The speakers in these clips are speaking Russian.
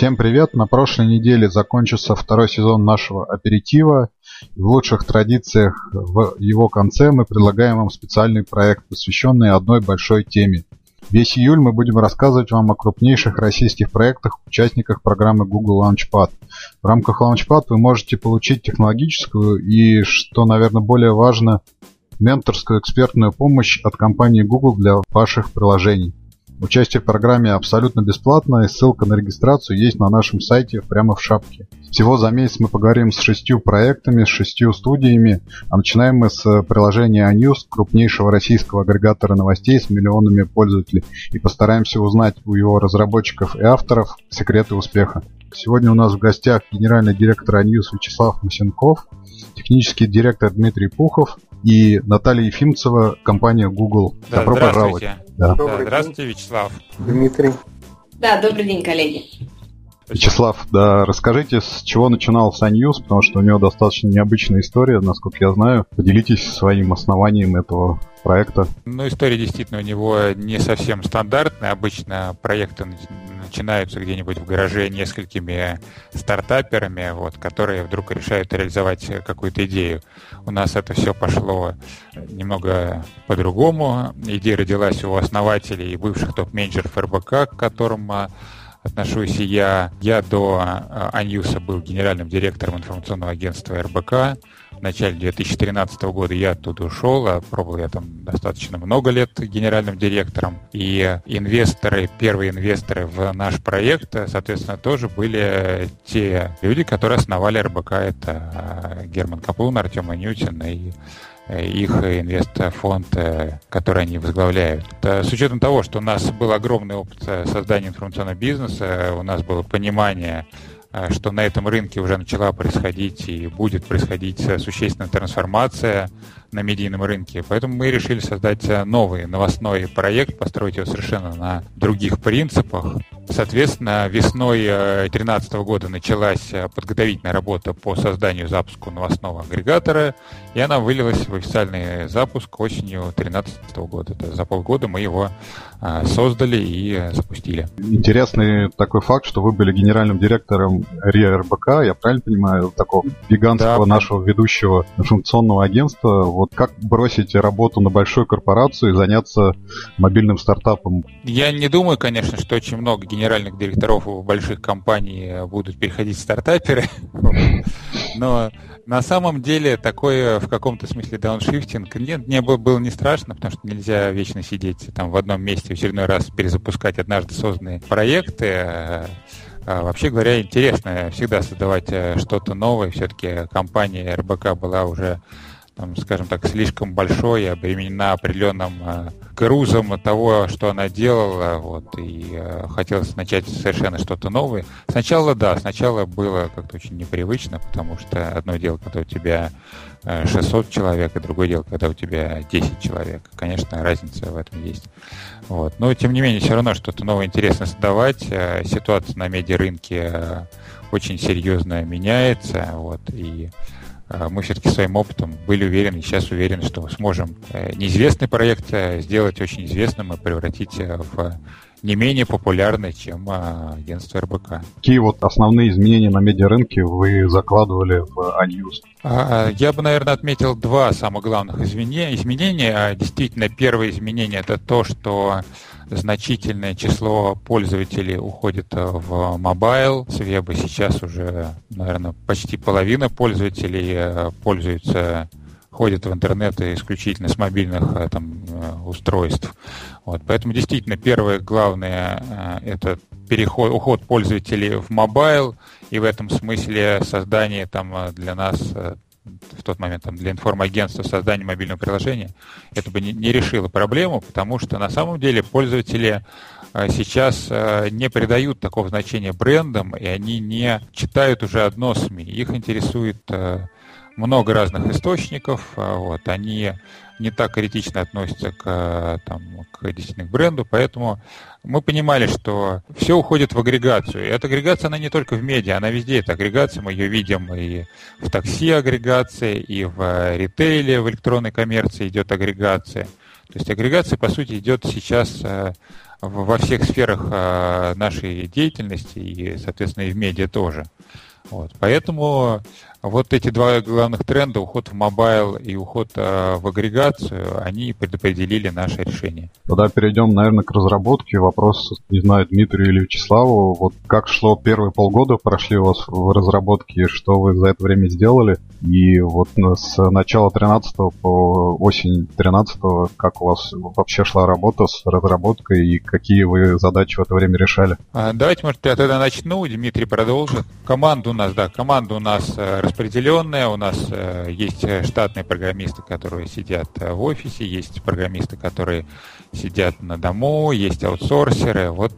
Всем привет! На прошлой неделе закончился второй сезон нашего аперитива. В лучших традициях в его конце мы предлагаем вам специальный проект, посвященный одной большой теме. Весь июль мы будем рассказывать вам о крупнейших российских проектах, участниках программы Google Launchpad. В рамках Launchpad вы можете получить технологическую и, что, наверное, более важно, менторскую экспертную помощь от компании Google для ваших приложений. Участие в программе абсолютно бесплатно, и ссылка на регистрацию есть на нашем сайте прямо в шапке. Всего за месяц мы поговорим с 6 проектами, с 6 студиями, а начинаем мы с приложения iNews, крупнейшего российского агрегатора новостей с миллионами пользователей, и постараемся узнать у его разработчиков и авторов секреты успеха. Сегодня у нас в гостях генеральный директор iNews Вячеслав Масенков, технический директор Дмитрий Пухов и Наталья Ефимцева, компания Google. Добро пожаловать. Здравствуйте, Вячеслав. Дмитрий. Добрый день, коллеги. Вячеслав, расскажите, с чего начинался iNews, потому что у него достаточно необычная история, насколько я знаю. Поделитесь своим основанием этого проекта. История действительно у него не совсем стандартная. Обычно проекты начинаются где-нибудь в гараже несколькими стартаперами, которые вдруг решают реализовать какую-то идею. У нас это все пошло немного по-другому. Идея родилась у основателей и бывших топ-менеджеров РБК, к которым отношусь и я. Я до iNews был генеральным директором информационного агентства РБК. В начале 2013 года я оттуда ушел, а пробовал я там достаточно много лет генеральным директором. И первые инвесторы в наш проект, соответственно, тоже были те люди, которые основали РБК. Это Герман Каплун, Артем Анютин и их инвестфонд, который они возглавляют. С учетом того, что у нас был огромный опыт создания информационного бизнеса, у нас было понимание, что на этом рынке уже начала происходить и будет происходить существенная трансформация на медийном рынке. Поэтому мы решили создать новый новостной проект, построить его совершенно на других принципах. Соответственно, весной 2013 года началась подготовительная работа по созданию запуску новостного агрегатора, и она вылилась в официальный запуск осенью 2013 года. За полгода мы его создали и запустили. Интересный такой факт, что вы были генеральным директором РИА РБК, я правильно понимаю, такого гигантского нашего ведущего информационного агентства. Как бросить работу на большую корпорацию и заняться мобильным стартапом? Я не думаю, конечно, что очень много генеральных директоров больших компаний будут переходить в стартаперы, но на самом деле такое в каком-то смысле дауншифтинг мне было не страшно, потому что нельзя вечно сидеть там в одном месте, в очередной раз перезапускать однажды созданные проекты. Вообще говоря, интересно всегда создавать что-то новое. Все-таки компания РБК была уже, скажем так, слишком большой, обременена определенным грузом того, что она делала, и хотелось начать совершенно что-то новое. Сначала было как-то очень непривычно, потому что одно дело, когда у тебя 600 человек, и другое дело, когда у тебя 10 человек. Конечно, разница в этом есть. Но, тем не менее, все равно что-то новое интересно создавать. Ситуация на медиарынке очень серьезно меняется, и мы все-таки своим опытом были уверены, и сейчас уверены, что сможем неизвестный проект сделать очень известным и превратить в не менее популярный, чем агентство РБК. Какие основные изменения на медиарынке вы закладывали в iNews? Я бы, наверное, отметил два самых главных изменения. Действительно, первое изменение – это то, что значительное число пользователей уходит в мобайл. С веба сейчас уже, наверное, почти половина пользователей ходят в интернет исключительно с мобильных устройств. Поэтому действительно первое главное – это уход пользователей в мобайл, и в этом смысле создание для нас в тот момент для информагентства создания мобильного приложения, это бы не решило проблему, потому что на самом деле пользователи сейчас не придают такого значения брендам, и они не читают уже одно СМИ. Их интересует много разных источников, они не так критично относятся к действительно к бренду, поэтому мы понимали, что все уходит в агрегацию. И эта агрегация, она не только в медиа, она везде. Эта агрегация, мы ее видим и в такси агрегации, и в ритейле, в электронной коммерции идет агрегация. То есть агрегация, по сути, идет сейчас во всех сферах нашей деятельности и, соответственно, и в медиа тоже. Вот. Поэтому вот эти два главных тренда, уход в мобайл и уход в агрегацию, они предопределили наше решение. Тогда перейдем, наверное, к разработке. Вопрос, не знаю, Дмитрию или Вячеславу. Вот как шло первые полгода, прошли у вас в разработке, что вы за это время сделали? И вот с начала 13-го по осень 13-го, как у вас вообще шла работа с разработкой и какие вы задачи в это время решали? Давайте, может, я тогда начну, Дмитрий продолжит. Команда у нас распределенная, у нас есть штатные программисты, которые сидят в офисе, есть программисты, которые сидят на дому, есть аутсорсеры. Вот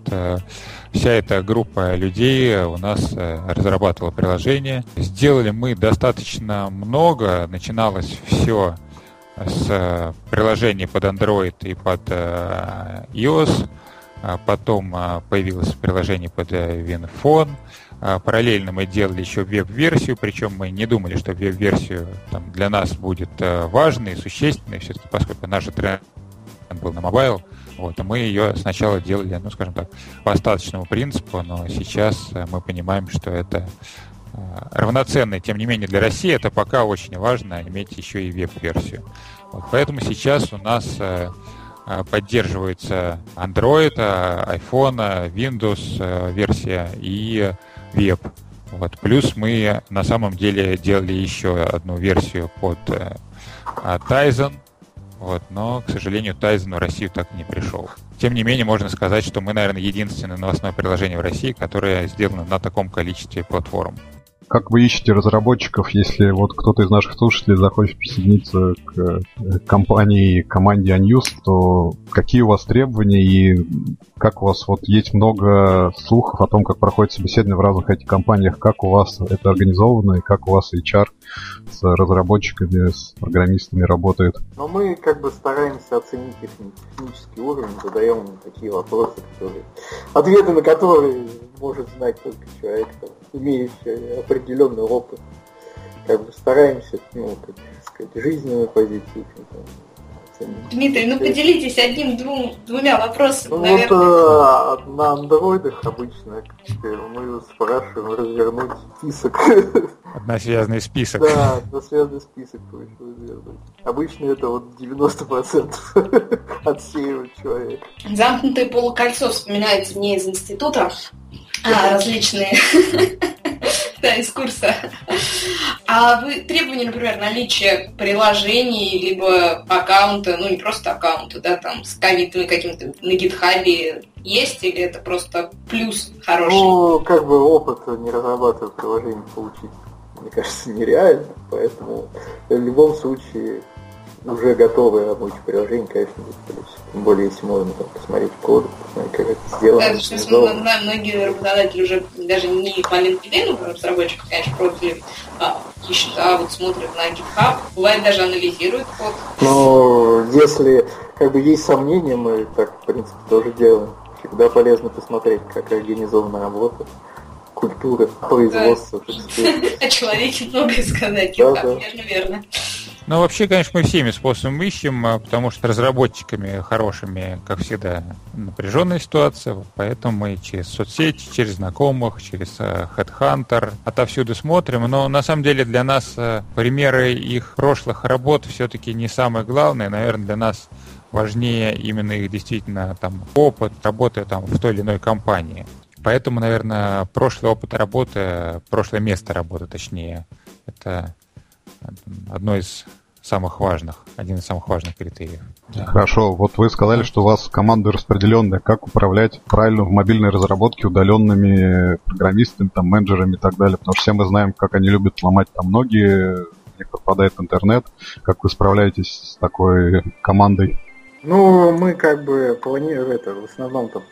вся эта группа людей у нас разрабатывала приложение. Сделали мы достаточно много, начиналось все с приложений под Android и под iOS, потом появилось приложение под WinPhone. Параллельно мы делали еще веб-версию, причем мы не думали, что веб-версию там, для нас будет важной, существенной, все-таки, поскольку наш тренд был на мобайл, вот, а мы ее сначала делали, ну, скажем так, по остаточному принципу, но сейчас мы понимаем, что это равноценно, тем не менее, для России это пока очень важно иметь еще и веб-версию. Вот, поэтому сейчас у нас поддерживается Android, iPhone, Windows версия и веб. Вот. Плюс мы на самом деле делали еще одну версию под Tizen, вот, но, к сожалению, Tizen в Россию так и не пришел. Тем не менее, можно сказать, что мы, наверное, единственное новостное приложение в России, которое сделано на таком количестве платформ. Как вы ищете разработчиков, если вот кто-то из наших слушателей захочет присоединиться к компании, команде Unused, то какие у вас требования и как у вас вот есть много слухов о том, как проходит собеседование в разных этих компаниях, как у вас это организовано и как у вас HR с разработчиками, с программистами работает? Но мы как бы стараемся оценить их технический уровень, задаем им такие вопросы, которые, ответы на которые может знать только человек, имеющий определенный опыт. Как бы стараемся к нему, как сказать, жизненную позицию. Дмитрий, ну поделитесь одним-двумя вопросами, ну, наверное. Вот на андроидах обычно мы спрашиваем развернуть список. Односвязный список. Да, односвязный список получилось вернуть. Обычно это вот 90% отсеивает человека. Замкнутое полукольцо вспоминается мне из института. Различные. Да, из курса. А вы требования, например, наличия приложений, либо аккаунта, ну не просто аккаунта, да, там с коммитами каким-то на GitHub есть, или это просто плюс хороший? Ну, как бы опыт не разрабатывать приложение получить, мне кажется, нереально, поэтому в любом случае уже готовые рабочие приложения, конечно, будут. Тем более, если можно там, посмотреть код, посмотреть, как это сделано. Да, что, многие работодатели уже даже не по LinkedIn, разработчиков, конечно, пробовали ищут, а вот смотрят на GitHub, бывает даже анализируют код. Но если как бы есть сомнения, мы так, в принципе, тоже делаем. Всегда полезно посмотреть, как организована работа, культура, производство. О человеке многое сказать, GitHub, верно. Ну, вообще, конечно, мы всеми способами ищем, потому что разработчиками хорошими, как всегда, напряженная ситуация, поэтому мы через соцсети, через знакомых, через HeadHunter отовсюду смотрим, но на самом деле для нас примеры их прошлых работ все-таки не самое главное, наверное, для нас важнее именно их действительно там, опыт работы там, в той или иной компании. Поэтому, наверное, прошлый опыт работы, прошлое место работы, точнее, это один из самых важных критериев. Да. Хорошо, вот вы сказали, что у вас команда распределенная. Как управлять правильно в мобильной разработке удаленными программистами, там, менеджерами и так далее? Потому что все мы знаем, как они любят ломать там ноги, у них пропадает интернет. Как вы справляетесь с такой командой? Ну, мы как бы планируем это, в основном там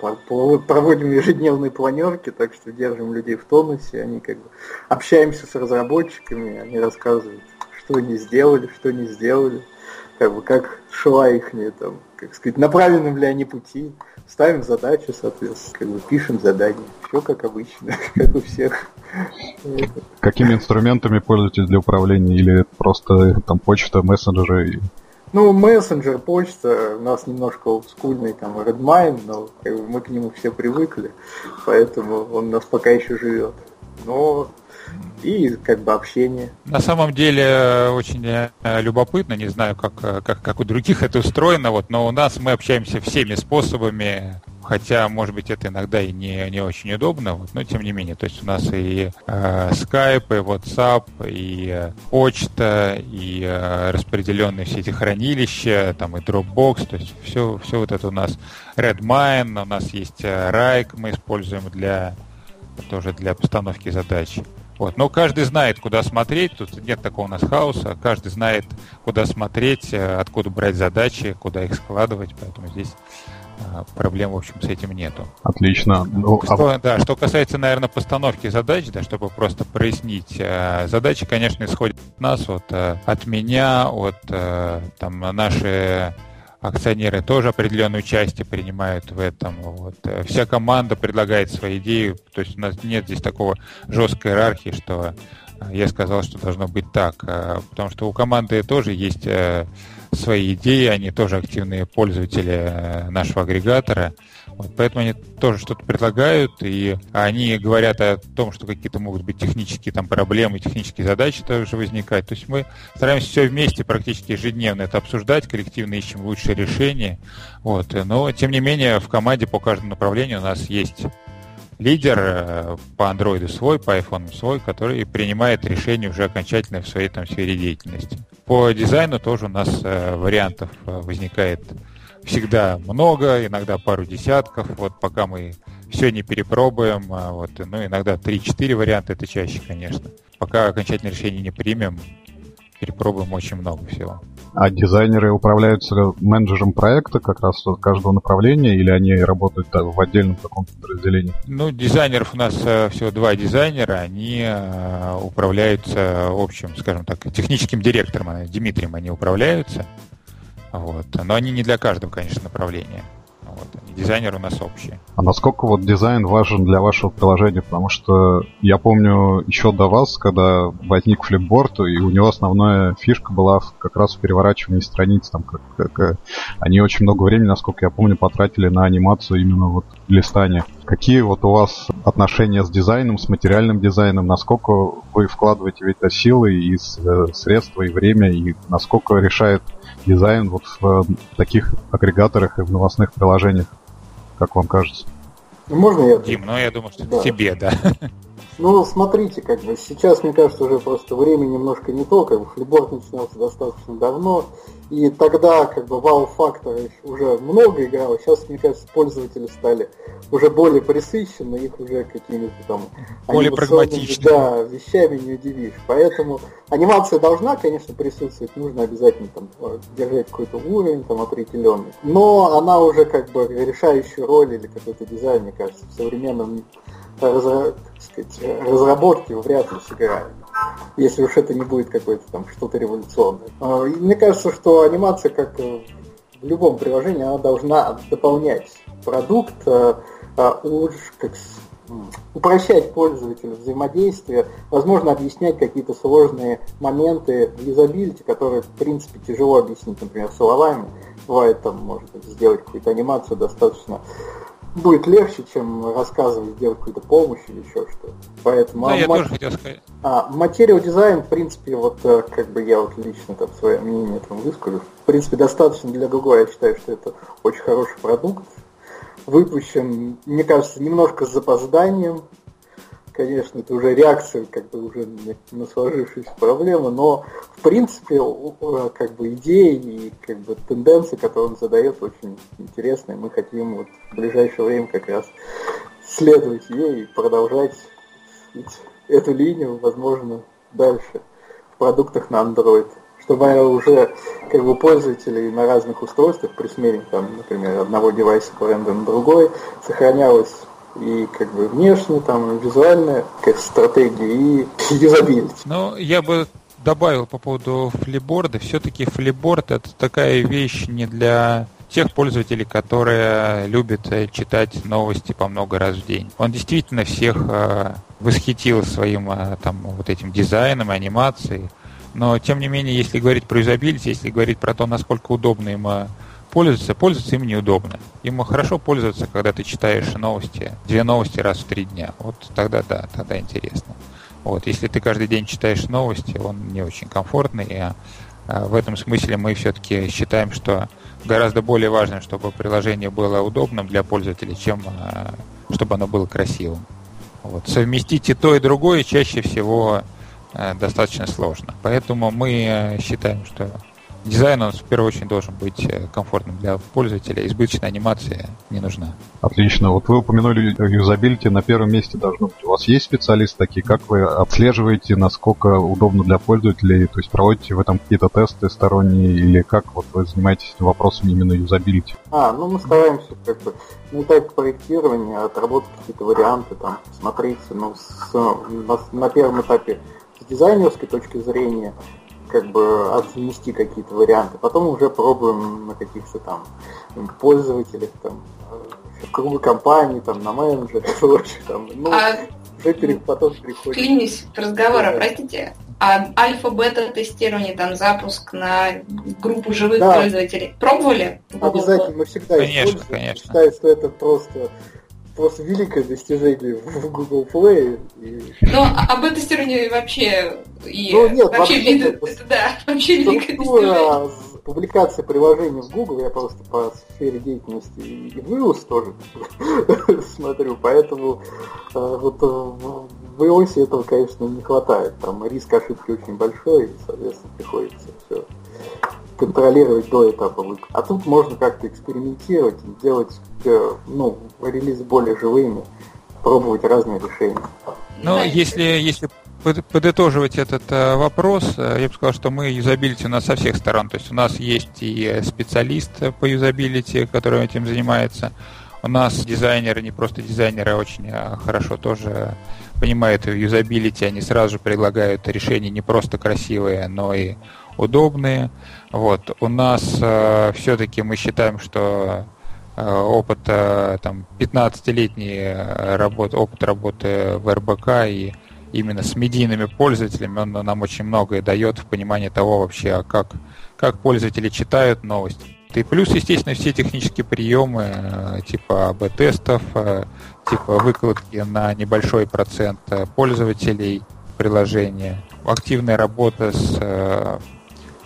проводим ежедневные планерки, так что держим людей в тонусе, они как бы общаемся с разработчиками, они рассказывают, что они сделали, как бы как шла их там, как сказать, на правильном ли они пути, ставим задачу, соответственно, как бы пишем задание, все как обычно, как у всех. Какими инструментами пользуетесь для управления, или просто там почта, мессенджеры? Ну, мессенджер, почта у нас немножко олдскульный, там, Redmine, но как бы, мы к нему все привыкли, поэтому он у нас пока еще живет. Но и как бы общение. На самом деле очень любопытно, не знаю, как у других это устроено, вот, но у нас мы общаемся всеми способами, хотя, может быть, это иногда и не очень удобно, вот, но тем не менее, то есть у нас и Skype, и WhatsApp, и почта, и распределенные все эти хранилища, там и Dropbox, то есть все вот это у нас Redmine, у нас есть Rike, мы используем для постановки задач. Вот. Но каждый знает, куда смотреть, тут нет такого у нас хаоса, каждый знает, куда смотреть, откуда брать задачи, куда их складывать, поэтому здесь проблем, в общем, с этим нету. Отлично. Что касается, наверное, постановки задач, да, чтобы просто прояснить, задачи, конечно, исходят от нас, от меня, там, наши... Акционеры тоже определенную часть принимают в этом. Вот. Вся команда предлагает свои идеи. То есть у нас нет здесь такого жесткой иерархии, что я сказал, что должно быть так. Потому что у команды тоже есть свои идеи, они тоже активные пользователи нашего агрегатора. Вот. Поэтому они тоже что-то предлагают, и они говорят о том, что какие-то могут быть технические там, проблемы, технические задачи тоже возникать. То есть мы стараемся все вместе практически ежедневно это обсуждать, коллективно ищем лучшие решения. Вот. Но, тем не менее, в команде по каждому направлению у нас есть лидер, по Android свой, по iPhone свой, который принимает решение уже окончательное в своей там, сфере деятельности. По дизайну тоже у нас вариантов возникает всегда много, иногда пару десятков, вот пока мы все не перепробуем, вот, ну, иногда 3-4 варианта, это чаще, конечно. Пока окончательное решение не примем, перепробуем очень много всего. А дизайнеры управляются менеджером проекта как раз каждого направления, или они работают в отдельном каком-то подразделении? Ну, дизайнеров у нас всего 2 дизайнера, они управляются общим, скажем так, техническим директором, Дмитрием они управляются. Вот. Но они не для каждого, конечно, направления. Вот. Дизайнеры у нас общие. А насколько вот дизайн важен для вашего приложения? Потому что я помню еще до вас, когда возник Flipboard, и у него основная фишка была как раз в переворачивании страниц. Там, они очень много времени, насколько я помню, потратили на анимацию именно вот листания. Какие вот у вас отношения с дизайном, с материальным дизайном? Насколько вы вкладываете в это силы и средства, и время? И насколько решает дизайн вот в таких агрегаторах и в новостных приложениях, как вам кажется? Можно я? Дим, ну я думаю, что да. Тебе, да. Ну, смотрите, как бы сейчас, мне кажется, уже просто время немножко не то, как бы Flipboard начинался достаточно давно, и тогда как бы вау-фактор уже много играло, сейчас, мне кажется, пользователи стали уже более пресыщены, их уже какими-то там более прагматичными вещами не удивишь. Поэтому анимация должна, конечно, присутствовать, нужно обязательно там держать какой-то уровень там определенный, но она уже как бы решающую роль или какой-то дизайн, мне кажется, в современном разработки вряд ли сыграют, если уж это не будет какое-то там что-то революционное. Мне кажется, что анимация, как в любом приложении, она должна дополнять продукт, упрощать пользователю взаимодействие, возможно, объяснять какие-то сложные моменты в юзабилити, которые, в принципе, тяжело объяснить, например, словами. Бывает, там, может быть, сделать какую-то анимацию достаточно будет легче, чем рассказывать, делать какую-то помощь или еще что-то. Поэтому да, я тоже хотел сказать. Материал дизайн, в принципе, вот как бы я вот лично там свое мнение там выскажу. В принципе, достаточно для Google, я считаю, что это очень хороший продукт. Выпущен, мне кажется, немножко с запозданием. Конечно, это уже реакция как бы уже на сложившуюся проблему, но в принципе как бы идеи и как бы тенденции, которые он задает, очень интересные. Мы хотим вот в ближайшее время как раз следовать ей и продолжать эту линию, возможно, дальше в продуктах на Android, чтобы уже как бы пользователей на разных устройствах при смене там, например, одного девайса бренда на другой сохранялось и как бы внешне, там, визуальная стратегия и юзабилити. Ну, я бы добавил по поводу флипборда. Все-таки флипборд — это такая вещь не для тех пользователей, которые любят читать новости по много раз в день. Он действительно всех восхитил своим там, вот этим дизайном, анимацией. Но, тем не менее, если говорить про юзабилити, если говорить про то, насколько удобно им пользоваться им неудобно. Им хорошо пользоваться, когда ты читаешь новости, 2 новости раз в 3 дня. Вот тогда да, тогда интересно. Вот, если ты каждый день читаешь новости, он не очень комфортный. И в этом смысле мы все-таки считаем, что гораздо более важно, чтобы приложение было удобным для пользователя, чем чтобы оно было красивым. Вот. Совместить и то, и другое чаще всего достаточно сложно. Поэтому мы считаем, что дизайн, он в первую очередь должен быть комфортным для пользователя. Избыточная анимация не нужна. Отлично. Вот вы упомянули юзабилити. На первом месте должно быть. У вас есть специалисты такие? Как вы отслеживаете, насколько удобно для пользователей? То есть проводите вы там какие-то тесты сторонние? Или как вот вы занимаетесь вопросом именно юзабилити? Мы стараемся как-то не только проектирование, а отработать какие-то варианты, там, смотреть. На первом этапе с дизайнерской точки зрения как бы отнести какие-то варианты. Потом уже пробуем на каких-то там пользователях, там, в кругу компании, там, на менеджерах, короче, там, потом приходит. Клянусь, разговора, да. Простите. А альфа-бета-тестирование, там, запуск на группу живых пользователей. Пробовали? Обязательно, мы всегда используем. Конечно. Считаю, что это просто великое достижение в Google Play. Ну, об этом тестировании вообще великое достижение. Публикация приложений в Google, я просто по сфере деятельности и Windows тоже смотрю, поэтому вот в iOS этого, конечно, не хватает. Там риск ошибки очень большой, и, соответственно, приходится все контролировать до этапа выпуска. А тут можно как-то экспериментировать, делать релизы более живыми, пробовать разные решения. Если подытоживать этот вопрос, я бы сказал, что мы юзабилити у нас со всех сторон. То есть у нас есть и специалист по юзабилити, который этим занимается. У нас дизайнеры, не просто дизайнеры, очень хорошо тоже понимают юзабилити. Они сразу же предлагают решения не просто красивые, но и удобные. Вот. У нас все-таки мы считаем, что опыт 15-летней работы, опыт работы в РБК и именно с медийными пользователями, он нам очень многое дает в понимании того вообще, как пользователи читают новости. И плюс, естественно, все технические приемы типа АБ-тестов, типа выкладки на небольшой процент пользователей приложения, активная работа с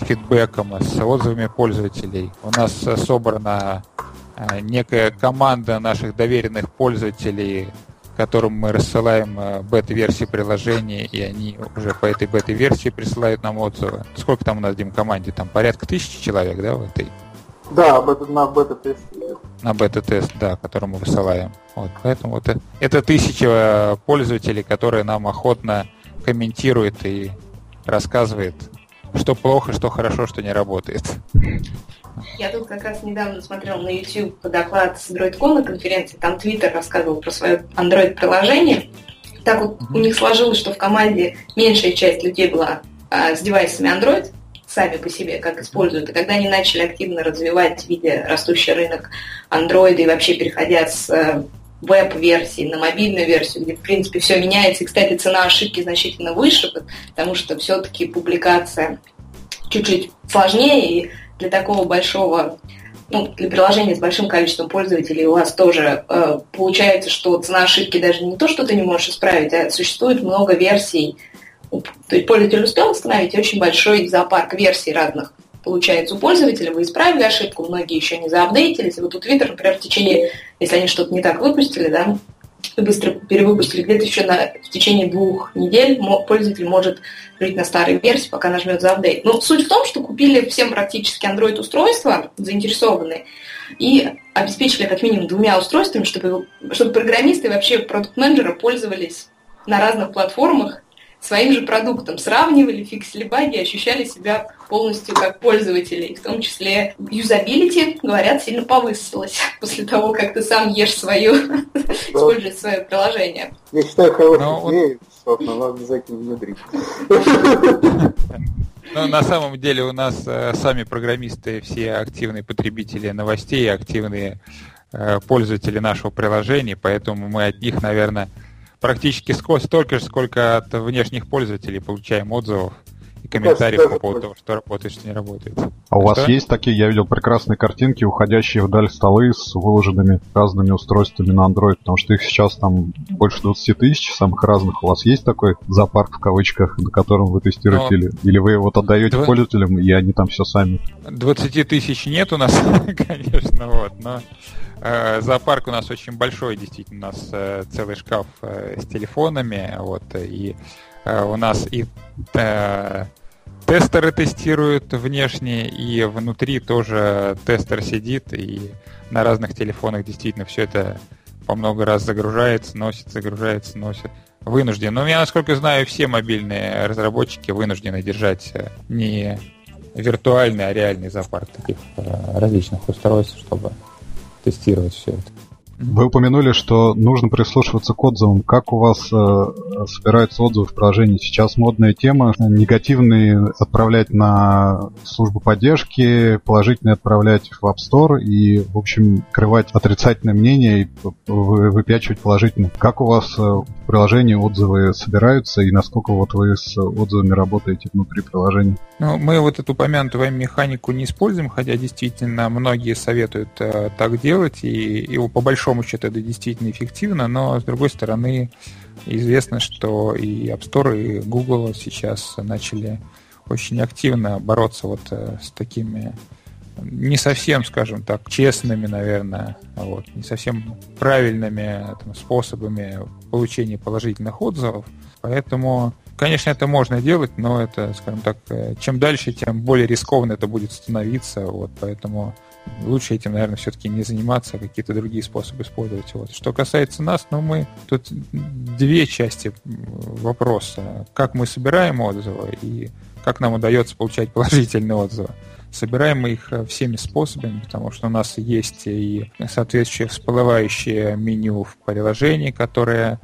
фидбэком, с отзывами пользователей. У нас собрана некая команда наших доверенных пользователей, которым мы рассылаем бета-версии приложения, и они уже по этой бета-версии присылают нам отзывы. Сколько там у нас, Дим, в команде? Там порядка 1000 человек, да, в этой? Да, на бета-тест. На бета-тест, да, который мы высылаем. Вот, поэтому вот это 1000 пользователей, которые нам охотно комментируют и рассказывают, что плохо, что хорошо, что не работает. Я тут как раз недавно смотрела на YouTube доклад с DroidCon на конференции, там Twitter рассказывал про свое Android-приложение. Так вот у них сложилось, что в команде меньшая часть людей была с девайсами Android, сами по себе, как используют. И когда они начали активно развивать, видя растущий рынок Android и вообще переходя с веб-версии на мобильную версию, где, в принципе, все меняется. И, кстати, цена ошибки значительно выше, потому что все-таки публикация чуть-чуть сложнее, и для такого большого, для приложения с большим количеством пользователей у вас тоже получается, что цена ошибки даже не то, что ты не можешь исправить, а существует много версий. То есть пользователь успел установить, и очень большой зоопарк версий разных получается у пользователя. Вы исправили ошибку, многие еще не заапдейтились. И вот у Twitter, например, в течение, если они что-то не так выпустили, да, и быстро перевыпустили, где-то еще в течение 2 недель пользователь может жить на старой версии, пока нажмет за апдейт. Но суть в том, что купили всем практически Android-устройства, заинтересованные, и обеспечили как минимум 2 устройствами, чтобы программисты и вообще продукт-менеджеры пользовались на разных платформах своим же продуктом, сравнивали, фиксили баги, ощущали себя полностью как пользователей, в том числе юзабилити, говорят, сильно повысилось после того, как ты сам ешь используешь свое приложение. Я считаю, хорошей идеей, собственно, надо обязательно внедрить. На самом деле у нас сами программисты все активные потребители новостей, активные пользователи нашего приложения, поэтому мы от них, наверное, практически столько же, сколько от внешних пользователей получаем отзывов. И, комментариев по поводу того, что работает, что не работает. А у вас есть такие, я видел прекрасные картинки, уходящие вдаль столы с выложенными разными устройствами на Android, потому что их сейчас там больше 20 000 самых разных. У вас есть такой зоопарк в кавычках, на котором вы тестируете? Но... Или вы его отдаете пользователям, и они там все сами? 20 000 нет у нас, конечно, вот, но... Зоопарк у нас очень большой, действительно, у нас целый шкаф с телефонами, вот, и у нас и тестеры тестируют внешне, и внутри тоже тестер сидит, и на разных телефонах действительно все это по много раз загружается, носит. Вынужден. Но я, насколько знаю, все мобильные разработчики вынуждены держать не виртуальный, а реальный зоопарк таких различных устройств, чтобы... тестировать все это. Вы упомянули, что нужно прислушиваться к отзывам. Как у вас собираются отзывы в приложении? Сейчас модная тема. Негативные отправлять на службу поддержки, положительные отправлять в App Store и, в общем, скрывать отрицательное мнение и выпячивать положительное. Как у вас в приложении отзывы собираются и насколько вот вы с отзывами работаете внутри приложения? Ну, мы вот эту упомянутую механику не используем, хотя действительно многие советуют так делать, и по большому счету это действительно эффективно, но, с другой стороны, известно, что и App Store, и Google сейчас начали очень активно бороться вот с такими не совсем, скажем так, честными, наверное, вот, не совсем правильными там способами получения положительных отзывов. Поэтому, конечно, это можно делать, но это, скажем так, чем дальше, тем более рискованно это будет становиться. Вот, поэтому лучше этим, наверное, все-таки не заниматься, а какие-то другие способы использовать. Вот. Что касается нас, ну, мы тут две части вопроса. Как мы собираем отзывы и как нам удается получать положительные отзывы. Собираем мы их всеми способами, потому что у нас есть и соответствующее всплывающее меню в приложении, которое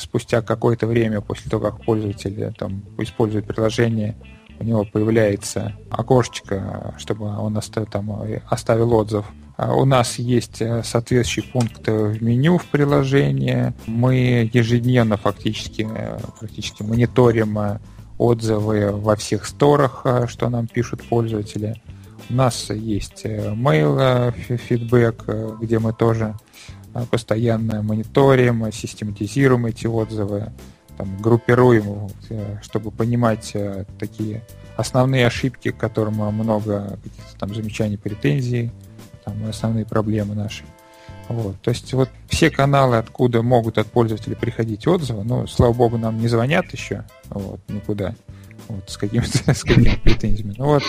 спустя какое-то время после того, как пользователь там использует приложение, у него появляется окошечко, чтобы он оставил отзыв. У нас есть соответствующий пункт в меню в приложении. Мы ежедневно практически мониторим отзывы во всех сторах, что нам пишут пользователи. У нас есть mail feedback, где мы тоже постоянно мониторим, систематизируем эти отзывы, там, группируем, чтобы понимать такие основные ошибки, к которым много каких-то там замечаний, претензий, там, основные проблемы наши. Вот. То есть вот все каналы, откуда могут от пользователей приходить отзывы, ну, слава богу, нам не звонят еще, вот, никуда, вот, с какими-то претензиями. Ну вот,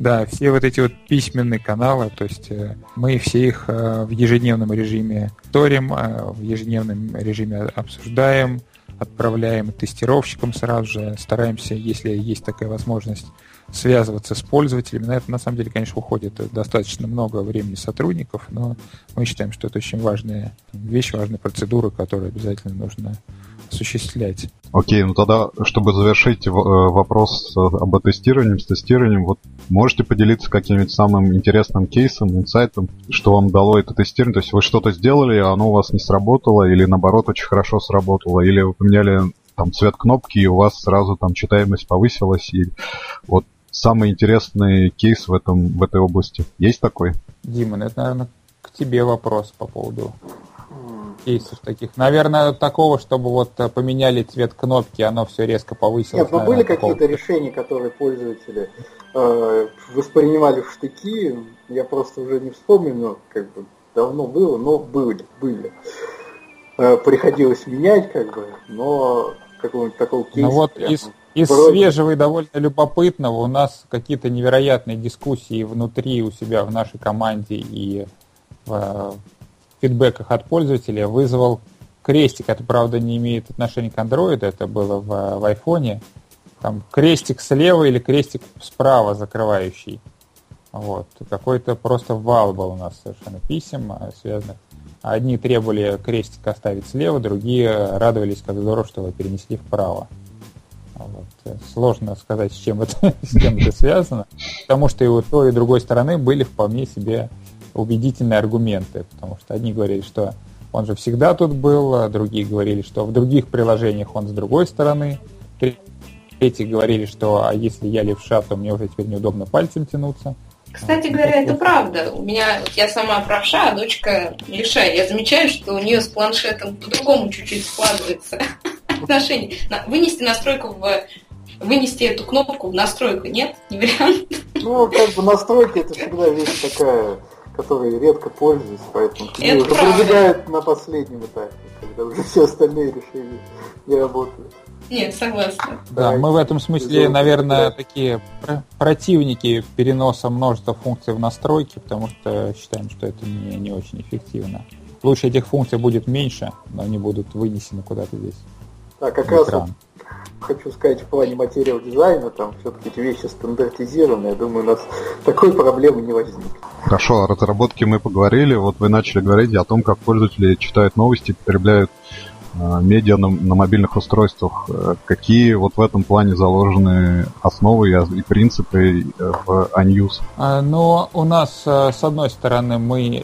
да, все вот эти вот письменные каналы, то есть мы все их в ежедневном режиме торим, в ежедневном режиме обсуждаем, отправляем тестировщикам сразу же, стараемся, если есть такая возможность, связываться с пользователями. На это, на самом деле, конечно, уходит достаточно много времени сотрудников, но мы считаем, что это очень важная вещь, важная процедура, которую обязательно нужно осуществлять. Окей, ну тогда, чтобы завершить вопрос об тестировании, с тестированием, вот можете поделиться каким-нибудь самым интересным кейсом, инсайтом, что вам дало это тестирование? То есть вы что-то сделали, а оно у вас не сработало, или наоборот очень хорошо сработало, или вы поменяли там цвет кнопки, и у вас сразу там читаемость повысилась, и вот самый интересный кейс в этой области. Есть такой? Дима, это, наверное, к тебе вопрос по поводу кейсов таких. Наверное, такого, чтобы вот поменяли цвет кнопки, оно все резко повысилось. Нет, но наверное, были какие-то решения, которые пользователи воспринимали в штыки, я просто уже не вспомню, но как бы давно было, но были. Приходилось менять, как бы, но какого-нибудь такого кейса... Ну вот из свежего и довольно любопытного у нас какие-то невероятные дискуссии внутри у себя в нашей команде и в фидбэках от пользователя вызвал крестик. Это, правда, не имеет отношения к Android, это было в айфоне. Там крестик слева или крестик справа закрывающий. Вот. Какой-то просто вал был у нас совершенно писем связанных. Одни требовали крестик оставить слева, другие радовались, как здорово, что его перенесли вправо. Вот. Сложно сказать, с чем это связано, потому что и у той, и у другой стороны были вполне себе убедительные аргументы, потому что одни говорили, что он же всегда тут был, а другие говорили, что в других приложениях он с другой стороны эти говорили, что а если я левша, то мне уже теперь неудобно пальцем тянуться. Кстати говоря, это правда. У меня, я сама правша, а дочка левша. Я замечаю, что у нее с планшетом по-другому чуть-чуть складывается отношение. Вынести эту кнопку в настройку, нет? Не вариант? Ну, как бы настройки это всегда вещь такая, которой редко пользуюсь, поэтому ее продвигают на последнем этапе, когда уже все остальные решения не работают. Нет, согласна. Да, мы в этом смысле, наверное, такие противники переноса множества функций в настройки, потому что считаем, что это не очень эффективно. Лучше этих функций будет меньше, но они будут вынесены куда-то здесь. Да, как раз вот, хочу сказать, в плане материал дизайна, там все-таки эти вещи стандартизированы, я думаю, у нас такой проблемы не возникнет. Хорошо, о разработке мы поговорили, вот вы начали говорить о том, как пользователи читают новости, потребляют медиа на мобильных устройствах. Какие вот в этом плане заложены основы и принципы в iNews? Ну, у нас, с одной стороны, мы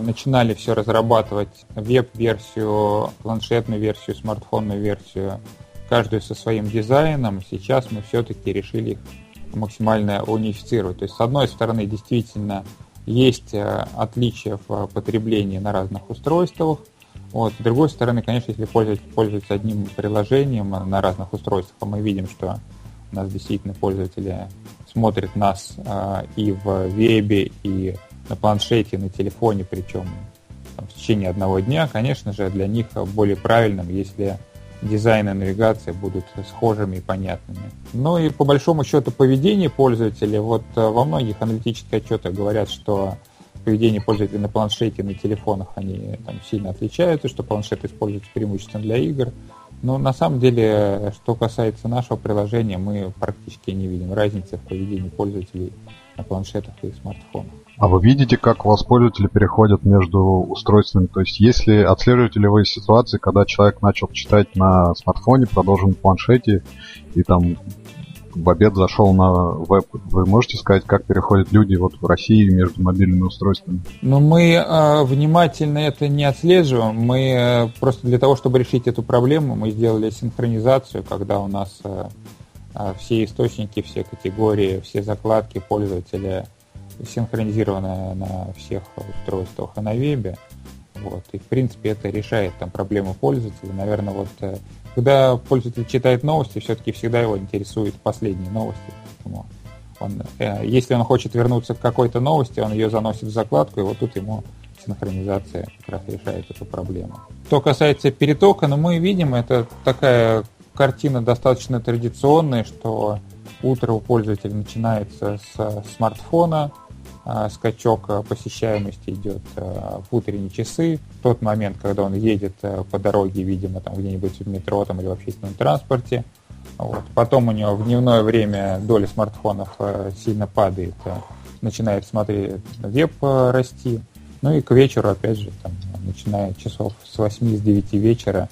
начинали все разрабатывать веб-версию, планшетную версию, смартфонную версию, каждую со своим дизайном. Сейчас мы все-таки решили их максимально унифицировать. То есть, с одной стороны, действительно, есть отличия в потреблении на разных устройствах. Вот. С другой стороны, конечно, если пользователь пользуется одним приложением на разных устройствах, а мы видим, что у нас действительно пользователи смотрят нас и в вебе, и на планшете, и на телефоне, причем там, в течение одного дня, конечно же, для них более правильным, если дизайн и навигация будут схожими и понятными. Ну и по большому счету поведение пользователя. Вот во многих аналитических отчетах говорят, что поведение пользователей на планшете и на телефонах они там сильно отличаются, что планшет используется преимущественно для игр. Но на самом деле, что касается нашего приложения, мы практически не видим разницы в поведении пользователей на планшетах и смартфонах. А вы видите, как у вас пользователи переходят между устройствами? То есть, если отслеживаете ли вы ситуации, когда человек начал читать на смартфоне, продолжил на планшете и там в обед зашел на веб. Вы можете сказать, как переходят люди вот в России между мобильными устройствами? Ну, мы внимательно это не отслеживаем. Мы просто для того, чтобы решить эту проблему, мы сделали синхронизацию, когда у нас все источники, все категории, все закладки пользователя синхронизированы на всех устройствах и на вебе. Вот. И, в принципе, это решает там проблему пользователя. Наверное, вот когда пользователь читает новости, все-таки всегда его интересуют последние новости. Поэтому он, если он хочет вернуться к какой-то новости, он ее заносит в закладку, и вот тут ему синхронизация как раз решает эту проблему. Что касается перетока, ну, мы видим, это такая картина достаточно традиционная, что утро у пользователя начинается с смартфона, скачок посещаемости идет в утренние часы. В тот момент, когда он едет по дороге, видимо, там где-нибудь в метро там, или в общественном транспорте. Вот. Потом у него в дневное время доля смартфонов сильно падает, начинает смотреть веб расти. Ну и к вечеру, опять же, там, начиная часов с 8, с 9 вечера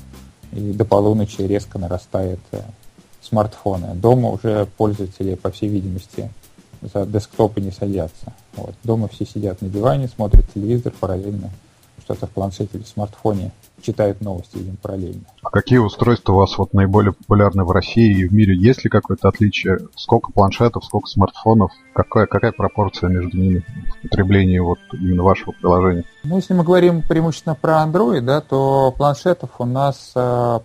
и до полуночи резко нарастает смартфоны. Дома уже пользователи, по всей видимости, за десктопы не садятся. Вот. Дома все сидят на диване, смотрят телевизор параллельно, что-то в планшете или смартфоне, читают новости им параллельно. А какие устройства у вас вот наиболее популярны в России и в мире? Есть ли какое-то отличие? Сколько планшетов, сколько смартфонов? Какая пропорция между ними в потреблении вот именно вашего приложения? Ну, если мы говорим преимущественно про Android, да, то планшетов у нас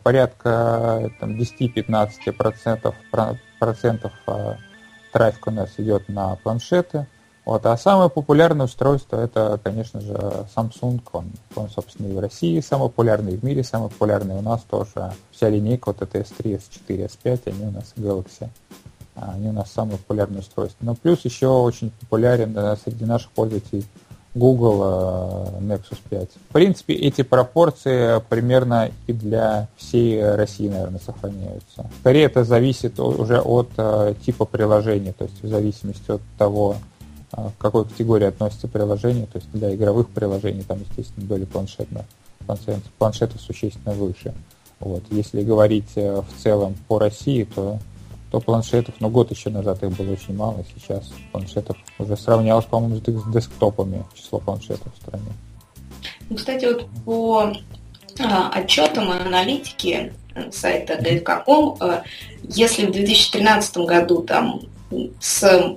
порядка там, 10-15% трафик у нас идет на планшеты. Вот. А самое популярное устройство это, конечно же, Samsung. Он, собственно, и в России самый популярный, и в мире самый популярный. У нас тоже вся линейка, вот это S3, S4, S5, они у нас Galaxy. Они у нас самые популярные устройства. Но плюс еще очень популярен среди наших пользователей Google Nexus 5. В принципе, эти пропорции примерно и для всей России, наверное, сохраняются. Скорее, это зависит уже от типа приложения, то есть в зависимости от того, к какой категории относится приложение. То есть для игровых приложений там, естественно, доля планшетов существенно выше. Вот. Если говорить в целом по России, то планшетов, но год еще назад их было очень мало, сейчас планшетов уже сравнялось, по-моему, с десктопами число планшетов в стране. Ну, кстати, вот по отчетам аналитики сайта Guide.com Если в 2013 году там с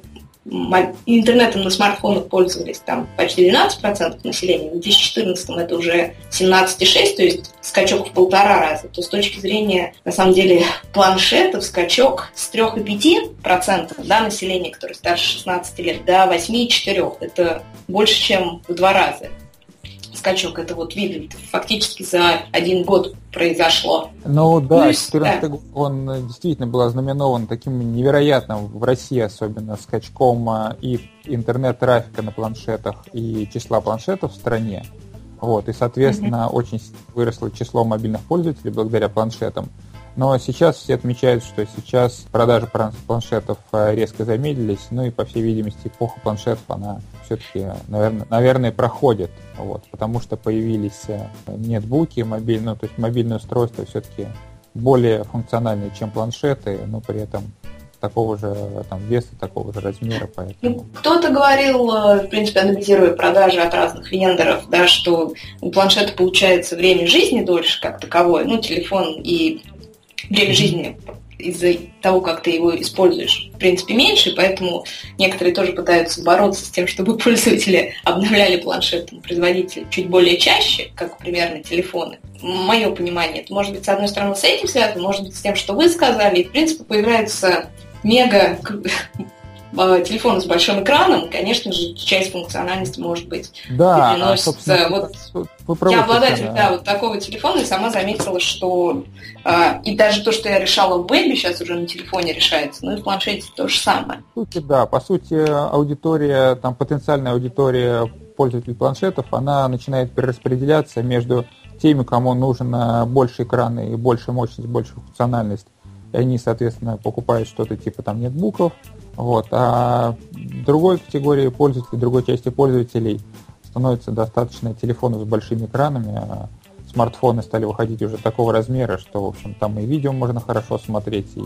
интернетом на смартфонах пользовались там почти 12% населения, в 2014 это уже 17,6, то есть скачок в 1,5 раза, то с точки зрения, на самом деле, планшетов скачок с 3,5% населения, которое старше 16 лет, до 8,4. Это больше, чем в 2 раза. Скачок, это вот видно, фактически за 1 год произошло. Ну да, 2014 год, он действительно был ознаменован таким невероятным, в России особенно, скачком и интернет-трафика на планшетах, и числа планшетов в стране. Вот, и, соответственно, очень выросло число мобильных пользователей благодаря планшетам. Но сейчас все отмечают, что сейчас продажи планшетов резко замедлились, ну и, по всей видимости, эпоха планшетов, она все-таки, наверное, проходит, вот, потому что появились нетбуки, мобильные устройства все-таки более функциональные, чем планшеты, но при этом такого же там веса, такого же размера. Поэтому. Кто-то говорил, в принципе, анализируя продажи от разных вендоров, да, что у планшета получается время жизни дольше как таковое, ну, телефон и время жизни из-за того, как ты его используешь, в принципе, меньше, поэтому некоторые тоже пытаются бороться с тем, чтобы пользователи обновляли планшет производителя чуть более чаще, как примерно телефоны. Мое понимание, это может быть, с одной стороны, с этим связано, может быть, с тем, что вы сказали, и, в принципе, появляется мега телефон с большим экраном, конечно же, часть функциональности может быть. Да, вот, я обладатель вот такого телефона и сама заметила, что и даже то, что я решала в вебе, сейчас уже на телефоне решается, ну и в планшете то же самое. По сути, аудитория, там потенциальная аудитория пользователей планшетов, она начинает перераспределяться между теми, кому нужен больше экрана и больше мощность, больше функциональность. И они, соответственно, покупают что-то типа там нетбуков. Вот. А другой категории пользователей, другой части пользователей становится достаточно телефонов с большими экранами. Смартфоны стали выходить уже такого размера, что, в общем, там и видео можно хорошо смотреть, и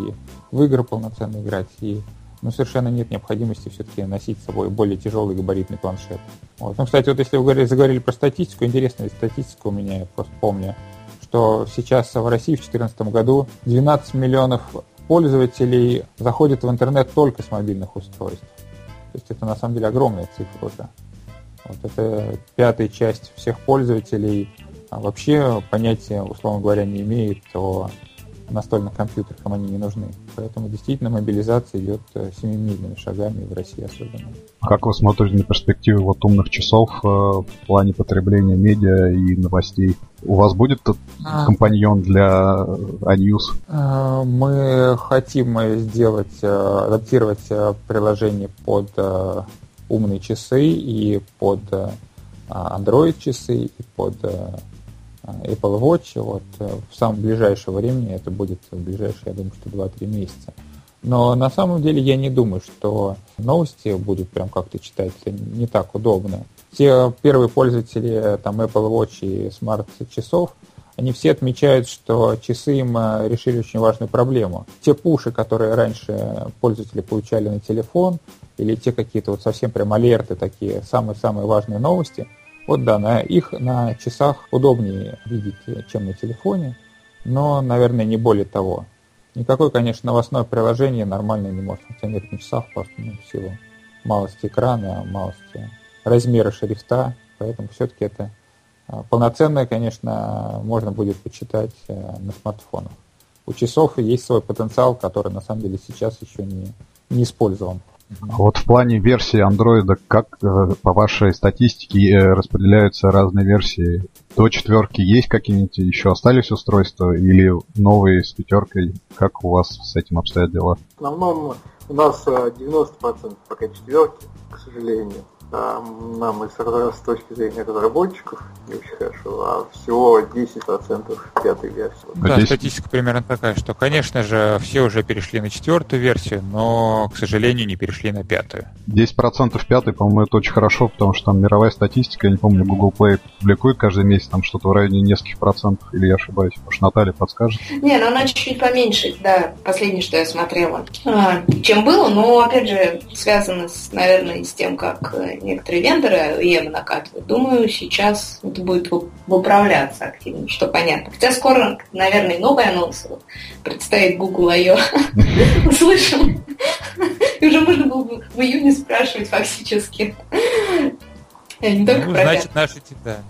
в игры полноценно играть, и совершенно нет необходимости все-таки носить с собой более тяжелый габаритный планшет. Вот. Ну, кстати, вот если вы заговорили про статистику, интересная статистика у меня, я просто помню, что сейчас в России в 2014 году 12 миллионов пользователей заходит в интернет только с мобильных устройств. То есть это на самом деле огромная цифра уже. Вот это 5/6 всех пользователей вообще понятия, условно говоря, не имеет о настольных компьютерах, им они не нужны. Поэтому действительно мобилизация идет семимильными шагами в России особенно. Как вы смотрите на перспективу вот умных часов в плане потребления медиа и новостей? У вас будет компаньон для iNews? Мы хотим адаптировать приложение под умные часы и под Android-часы, и под Apple Watch. Вот, в самом ближайшем времени, это будет в ближайшие, я думаю, что 2-3 месяца. Но на самом деле я не думаю, что новости будут прям как-то читать, не так удобно. Все первые пользователи там Apple Watch и смарт-часов, они все отмечают, что часы им решили очень важную проблему. Те пуши, которые раньше пользователи получали на телефон, или те какие-то вот совсем прям алерты, такие самые-самые важные новости, вот да, их на часах удобнее видеть, чем на телефоне, но, наверное, не более того. Никакое, конечно, новостное приложение нормально не может функционировать на часах, просто в силу малости экрана, малости размера шрифта, поэтому все-таки это полноценное, конечно, можно будет почитать на смартфонах. У часов есть свой потенциал, который на самом деле сейчас еще не использован. А вот в плане версии Android, как по вашей статистике распределяются разные версии? До 4 есть какие-нибудь еще остались устройства или новые с 5? Как у вас с этим обстоят дела? В основном у нас 90% пока 4, к сожалению. Нам с точки зрения разработчиков не очень хорошо, а всего 10% 5-й версии. Да, статистика примерно такая, что, конечно же, все уже перешли на 4-ю версию, но, к сожалению, не перешли на 5-ю. 10% 5-й, по-моему, это очень хорошо, потому что там мировая статистика, я не помню, Google Play публикует каждый месяц там что-то в районе нескольких процентов, или я ошибаюсь, может, Наталья подскажет? Не, но она чуть-чуть поменьше, да, последнее, что я смотрела, чем было, но, опять же, связано, наверное, с тем, как некоторые вендоры ЕВ накатывают. Думаю, сейчас это будет выправляться активно, что понятно. Хотя скоро, наверное, новые анонсы предстоит Google I.O. услышим. И уже можно было бы в июне спрашивать фактически. Не только значит,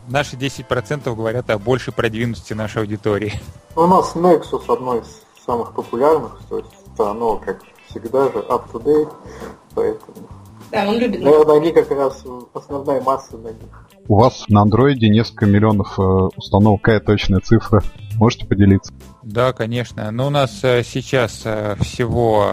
наши 10% говорят о большей продвинутости нашей аудитории. У нас Nexus одно из самых популярных, то есть оно, как всегда же, up-to-date, поэтому... Да, он любит. Наверное, они как раз основная масса на них. У вас на андроиде несколько миллионов установок, какая точная цифра? Можете поделиться? Да, конечно. Но у нас сейчас всего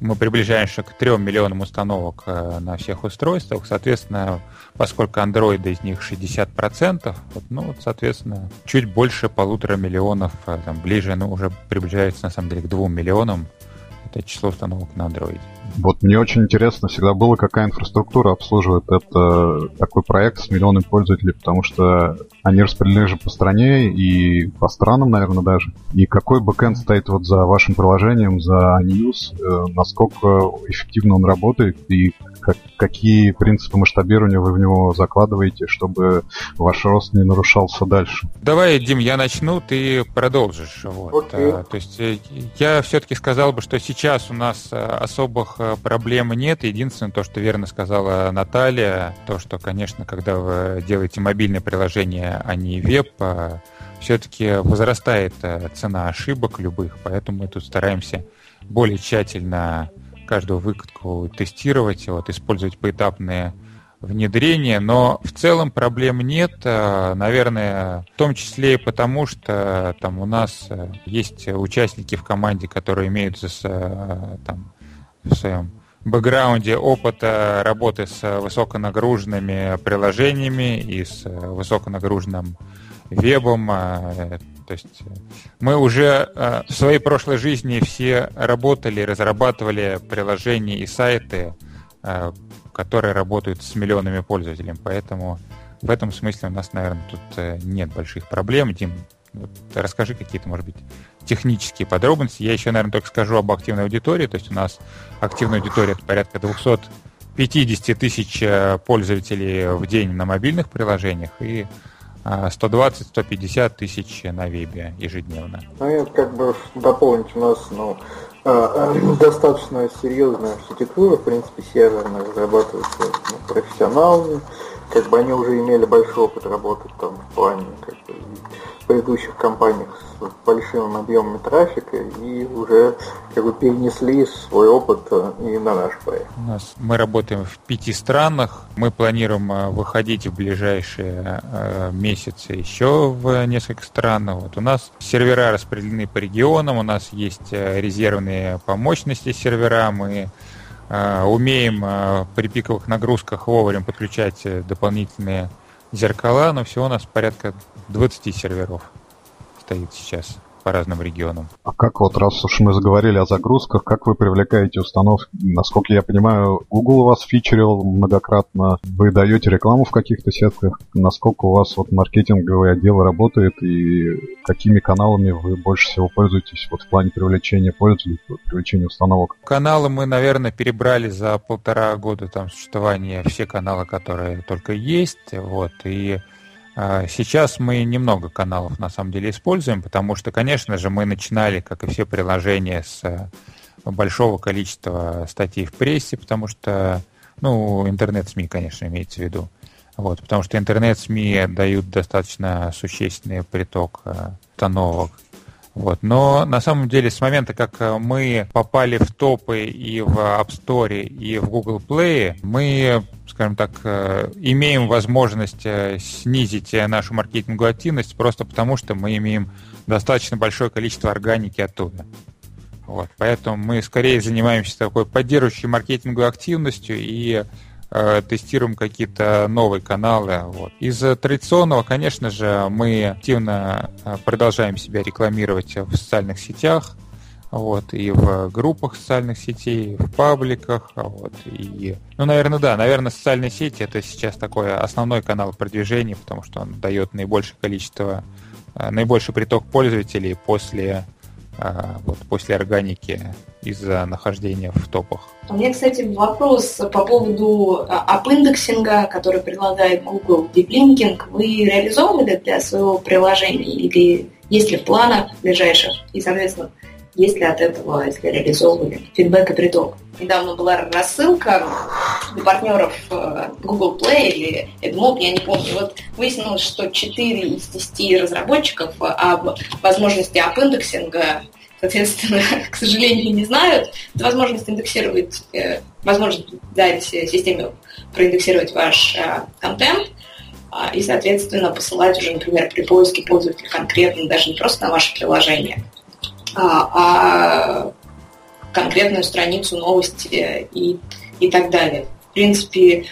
мы приближаемся к 3 миллионам установок на всех устройствах. Соответственно, поскольку андроиды из них 60%, соответственно, чуть больше 1,5 миллиона, ближе, уже приближается на самом деле к 2 миллионам. Это число установок на Android. Вот мне очень интересно всегда было, какая инфраструктура обслуживает такой проект с миллионами пользователей, потому что они распределены же по стране и по странам, наверное, даже. И какой бэкэнд стоит за вашим приложением, за Unnews, насколько эффективно он работает и какие принципы масштабирования вы в него закладываете, чтобы ваш рост не нарушался дальше? Давай, Дим, я начну, ты продолжишь. Вот. Okay. То есть я все-таки сказал бы, что сейчас у нас особых проблем нет. Единственное, то, что верно сказала Наталья, то, что, конечно, когда вы делаете мобильное приложение, а не веб, все-таки возрастает цена ошибок любых, поэтому мы тут стараемся более тщательно каждую выкатку тестировать, использовать поэтапные внедрения, но в целом проблем нет, наверное, в том числе и потому, что там у нас есть участники в команде, которые имеют в своем бэкграунде опыта работы с высоконагруженными приложениями и с высоконагруженным вебом. То есть мы уже в своей прошлой жизни все работали, разрабатывали приложения и сайты, которые работают с миллионами пользователей. Поэтому в этом смысле у нас, наверное, тут нет больших проблем. Дим, расскажи какие-то, может быть, технические подробности. Я еще, наверное, только скажу об активной аудитории. То есть у нас активная аудитория — это порядка 250 тысяч пользователей в день на мобильных приложениях и 120-150 тысяч на вебе ежедневно. Я дополнить, у нас достаточно серьезная архитектура, в принципе, серверная, разрабатывается профессионалами, они уже имели большой опыт работы там в плане в предыдущих компаниях с большим объемом трафика и уже перенесли свой опыт и на наш проект. Мы работаем в 5 странах, мы планируем выходить в ближайшие месяцы еще в несколько стран. У нас сервера распределены по регионам, у нас есть резервные по мощности сервера, мы умеем при пиковых нагрузках вовремя подключать дополнительные зеркала, но всего у нас порядка 20 серверов стоит сейчас по разным регионам. А как раз уж мы заговорили о загрузках, как вы привлекаете установки? Насколько я понимаю, Google вас фичерил многократно, вы даете рекламу в каких-то сетках, насколько у вас маркетинговый отдел работает и какими каналами вы больше всего пользуетесь в плане привлечения пользователей, привлечения установок? Каналы мы, наверное, перебрали за 1,5 года существования все каналы, которые только есть, и сейчас мы немного каналов на самом деле используем, потому что, конечно же, мы начинали, как и все приложения, с большого количества статей в прессе, потому что, интернет-СМИ, конечно, имеется в виду. Потому что интернет-СМИ дают достаточно существенный приток установок. Но на самом деле с момента, как мы попали в топы и в App Store, и в Google Play, мы, скажем так, имеем возможность снизить нашу маркетинговую активность просто потому, что мы имеем достаточно большое количество органики оттуда. Поэтому мы скорее занимаемся такой поддерживающей маркетинговой активностью и тестируем какие-то новые каналы. Из традиционного, конечно же, мы активно продолжаем себя рекламировать в социальных сетях, и в группах социальных сетей, в пабликах. Наверное, социальные сети — это сейчас такой основной канал продвижения, потому что он дает наибольшее приток пользователей после вот после органики из-за нахождения в топах. У меня, кстати, вопрос по поводу апиндексинга, который предлагает Google. Диплинкинг вы реализовывали для своего приложения или есть ли в планах ближайших? И, соответственно, есть ли от этого, если реализовывали, фидбэк и приток? Недавно была рассылка для партнеров Google Play или AdMob, я не помню. Вот выяснилось, что 4 из 10 разработчиков об возможности апиндексинга, соответственно, к сожалению, не знают. Возможность индексировать, возможность дать системе проиндексировать ваш контент и, соответственно, посылать уже, например, при поиске пользователя конкретно, даже не просто на ваше приложение, а конкретную страницу, новости и так далее. В принципе,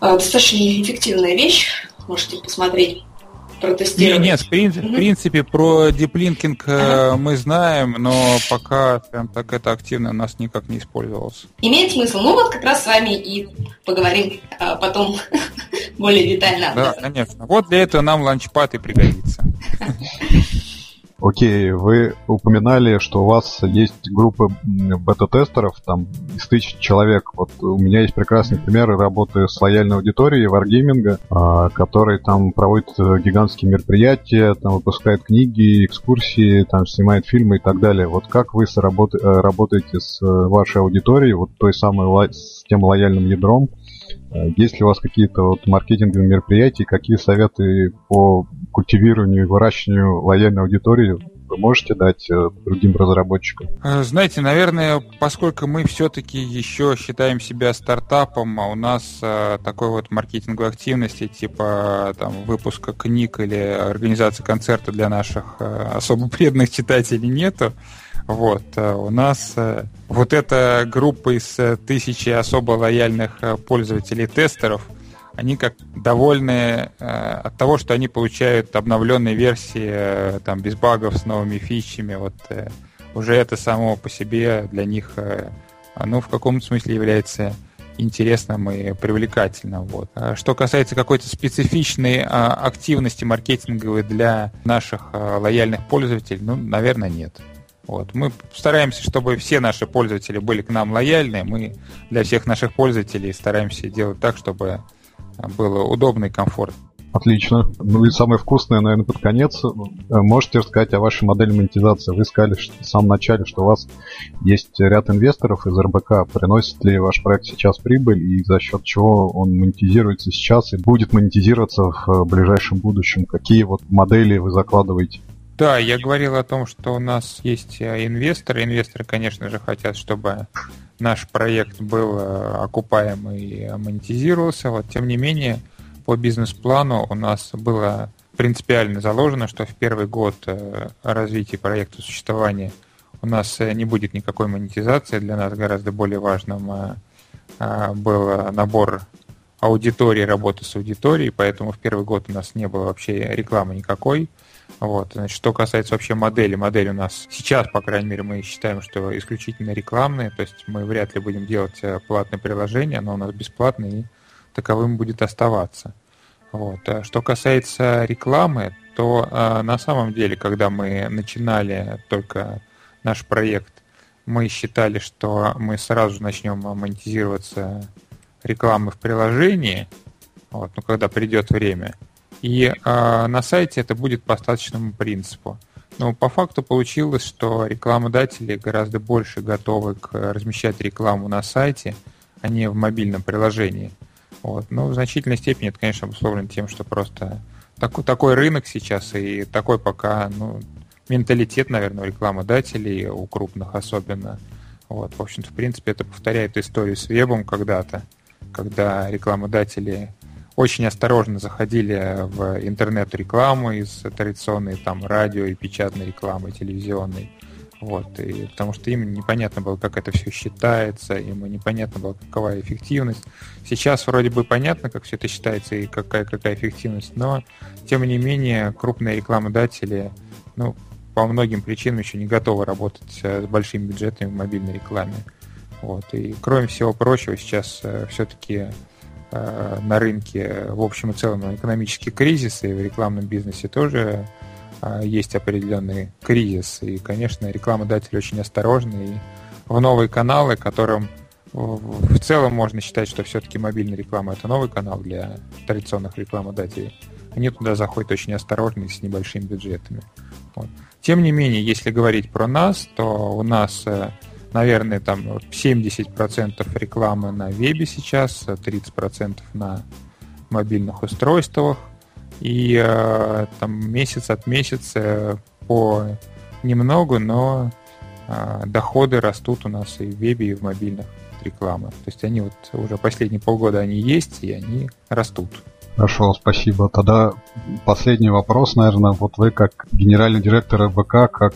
достаточно эффективная вещь. Можете посмотреть, протестировать. Нет, в принципе, про диплинкинг мы знаем, но пока прям так это активно у нас никак не использовалось. Имеет смысл. Ну вот как раз с вами и поговорим потом более детально. Да, конечно. Вот для этого нам ланчпад и пригодится. Окей, вы упоминали, что у вас есть группы бета-тестеров, там, из 1000 человек. Вот у меня есть прекрасные примеры работы с лояльной аудиторией Wargaming, который там проводит гигантские мероприятия, там выпускает книги, экскурсии, там снимает фильмы и так далее. Вот как вы работаете с вашей аудиторией, вот той самой, с тем лояльным ядром? Есть ли у вас какие-то вот маркетинговые мероприятия, какие советы по культивированию и выращиванию лояльной аудитории вы можете дать другим разработчикам? Знаете, наверное, поскольку мы все-таки еще считаем себя стартапом, а у нас такой вот маркетинговой активности, типа там, выпуска книг или организации концерта для наших особо преданных читателей нету. Вот, у нас вот эта группа из 1000 особо лояльных пользователей-тестеров, они как довольны от того, что они получают обновленные версии, там, без багов, с новыми фичами, вот уже это само по себе для них, ну, в каком-то смысле является интересным и привлекательным. Вот. Что касается какой-то специфичной активности маркетинговой для наших лояльных пользователей, ну, наверное, нет. Вот. Мы стараемся, чтобы все наши пользователи были к нам лояльны. Мы для всех наших пользователей стараемся делать так, чтобы было удобно и комфортно. Отлично. Ну и самое вкусное, наверное, под конец. Можете рассказать о вашей модели монетизации? Вы сказали в самом начале, что у вас есть ряд инвесторов из РБК. Приносит ли ваш проект сейчас прибыль и за счет чего он монетизируется сейчас и будет монетизироваться в ближайшем будущем? Какие вот модели вы закладываете? Да, я говорил о том, что у нас есть инвесторы. Инвесторы, конечно же, хотят, чтобы наш проект был окупаем и монетизировался. Вот, тем не менее, по бизнес-плану у нас было принципиально заложено, что в первый год развития проекта существования у нас не будет никакой монетизации. Для нас гораздо более важным был набор аудитории, работы с аудиторией, поэтому в первый год у нас не было вообще рекламы никакой. Вот, значит, что касается вообще модели, модель у нас сейчас, по крайней мере, мы считаем, что исключительно рекламная, то есть мы вряд ли будем делать платное приложение, оно у нас бесплатное и таковым будет оставаться. Вот. Что касается рекламы, то на самом деле, когда мы начинали только наш проект, мы считали, что мы сразу же начнем монетизироваться рекламой в приложении, вот, ну, когда придет время. И на сайте это будет по остаточному принципу. Но по факту получилось, что рекламодатели гораздо больше готовы к размещать рекламу на сайте, а не в мобильном приложении. Вот. Но в значительной степени это, конечно, обусловлено тем, что просто такой рынок сейчас и такой пока менталитет, наверное, у рекламодателей, у крупных особенно. Вот. В общем-то, в принципе, это повторяет историю с вебом когда-то, когда рекламодатели очень осторожно заходили в интернет-рекламу из традиционной там радио и печатной рекламы, телевизионной. Вот. И потому что им непонятно было, как это все считается, им непонятно было, какова эффективность. Сейчас вроде бы понятно, как все это считается и какая эффективность, но тем не менее крупные рекламодатели, ну, по многим причинам еще не готовы работать с большими бюджетами в мобильной рекламе. Вот. И кроме всего прочего, сейчас все-таки на рынке в общем и целом экономический кризис, и в рекламном бизнесе тоже есть определенный кризис. И, конечно, рекламодатели очень осторожны. И в новые каналы, которым в целом можно считать, что все-таки мобильная реклама – это новый канал для традиционных рекламодателей, они туда заходят очень осторожно и с небольшими бюджетами. Вот. Тем не менее, если говорить про нас, то у нас, наверное, там 70% рекламы на вебе сейчас, 30% на мобильных устройствах, и там месяц от месяца по немного, но доходы растут у нас и в вебе, и в мобильных рекламах. То есть они вот уже последние полгода они есть, и они растут. Хорошо, спасибо. Тогда последний вопрос, наверное, вот вы как генеральный директор РБК, как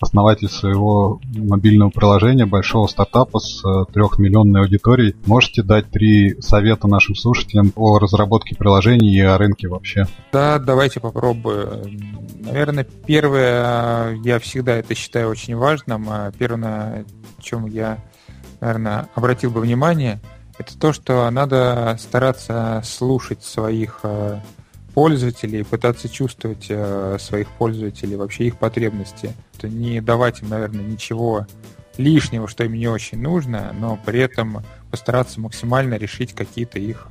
основатель своего мобильного приложения, большого стартапа с 3-миллионной аудиторией, можете дать 3 совета нашим слушателям о разработке приложений и о рынке вообще? Да, давайте попробую. Наверное, первое, я всегда это считаю очень важным, первое, на чем я, наверное, обратил бы внимание, это то, что надо стараться слушать своих пользователей, пытаться чувствовать своих пользователей, вообще их потребности. Это не давать им, наверное, ничего лишнего, что им не очень нужно, но при этом постараться максимально решить какие-то их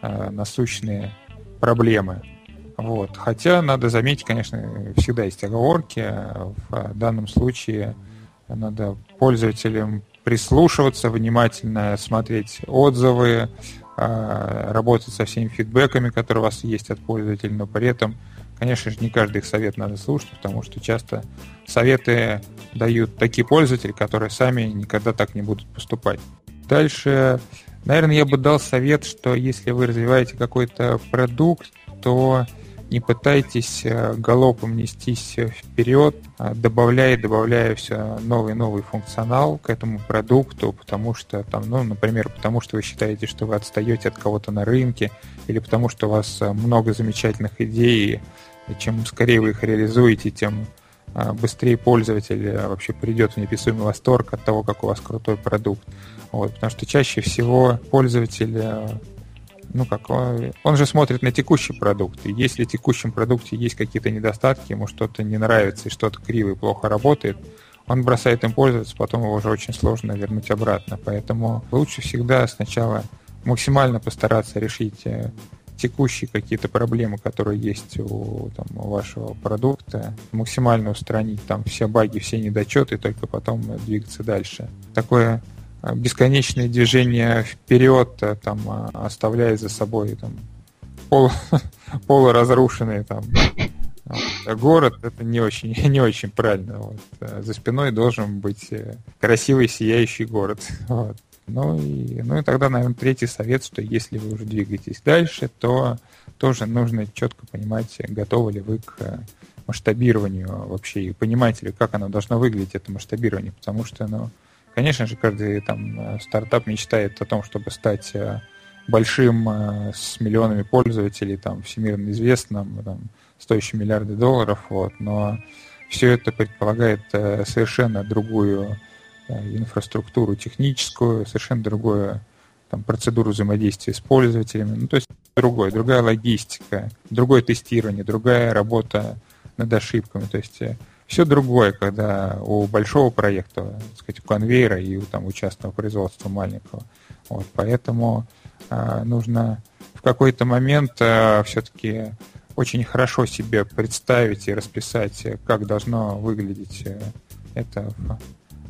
насущные проблемы. Вот. Хотя надо заметить, конечно, всегда есть оговорки. В данном случае надо пользователям прислушиваться, внимательно смотреть отзывы, работать со всеми фидбэками, которые у вас есть от пользователей, но при этом, конечно же, не каждый их совет надо слушать, потому что часто советы дают такие пользователи, которые сами никогда так не будут поступать. Дальше, наверное, я бы дал совет, что если вы развиваете какой-то продукт, то не пытайтесь галопом нестись вперед, добавляя все новый и новый функционал к этому продукту, потому что, там, ну, например, потому что вы считаете, что вы отстаете от кого-то на рынке, или потому что у вас много замечательных идей, и чем скорее вы их реализуете, тем быстрее пользователь вообще придет в неописуемый восторг от того, как у вас крутой продукт. Вот, потому что чаще всего пользователь... Ну как, он же смотрит на текущий продукт. И если в текущем продукте есть какие-то недостатки, ему что-то не нравится и что-то криво и плохо работает, он бросает им пользоваться, потом его уже очень сложно вернуть обратно. Поэтому лучше всегда сначала максимально постараться решить текущие какие-то проблемы, которые есть у вашего продукта, максимально устранить там все баги, все недочеты, и только потом двигаться дальше. Такое бесконечные движения вперед, там, оставляя за собой там, полуразрушенный там, город, это не очень правильно. Вот. За спиной должен быть красивый, сияющий город. Вот. Ну и тогда, наверное, третий совет, что если вы уже двигаетесь дальше, то тоже нужно четко понимать, готовы ли вы к масштабированию вообще, и понимаете ли, как оно должно выглядеть, это масштабирование, потому что оно конечно же, каждый там стартап мечтает о том, чтобы стать большим, с миллионами пользователей, там, всемирно известным, там, стоящим миллиарды долларов, вот, но все это предполагает совершенно другую инфраструктуру техническую, совершенно другую там, процедуру взаимодействия с пользователями, ну, то есть другая логистика, другое тестирование, другая работа над ошибками, то есть все другое, когда у большого проекта, так сказать, у конвейера и у частного производства маленького. Вот, поэтому нужно в какой-то момент все-таки очень хорошо себе представить и расписать, как должно выглядеть это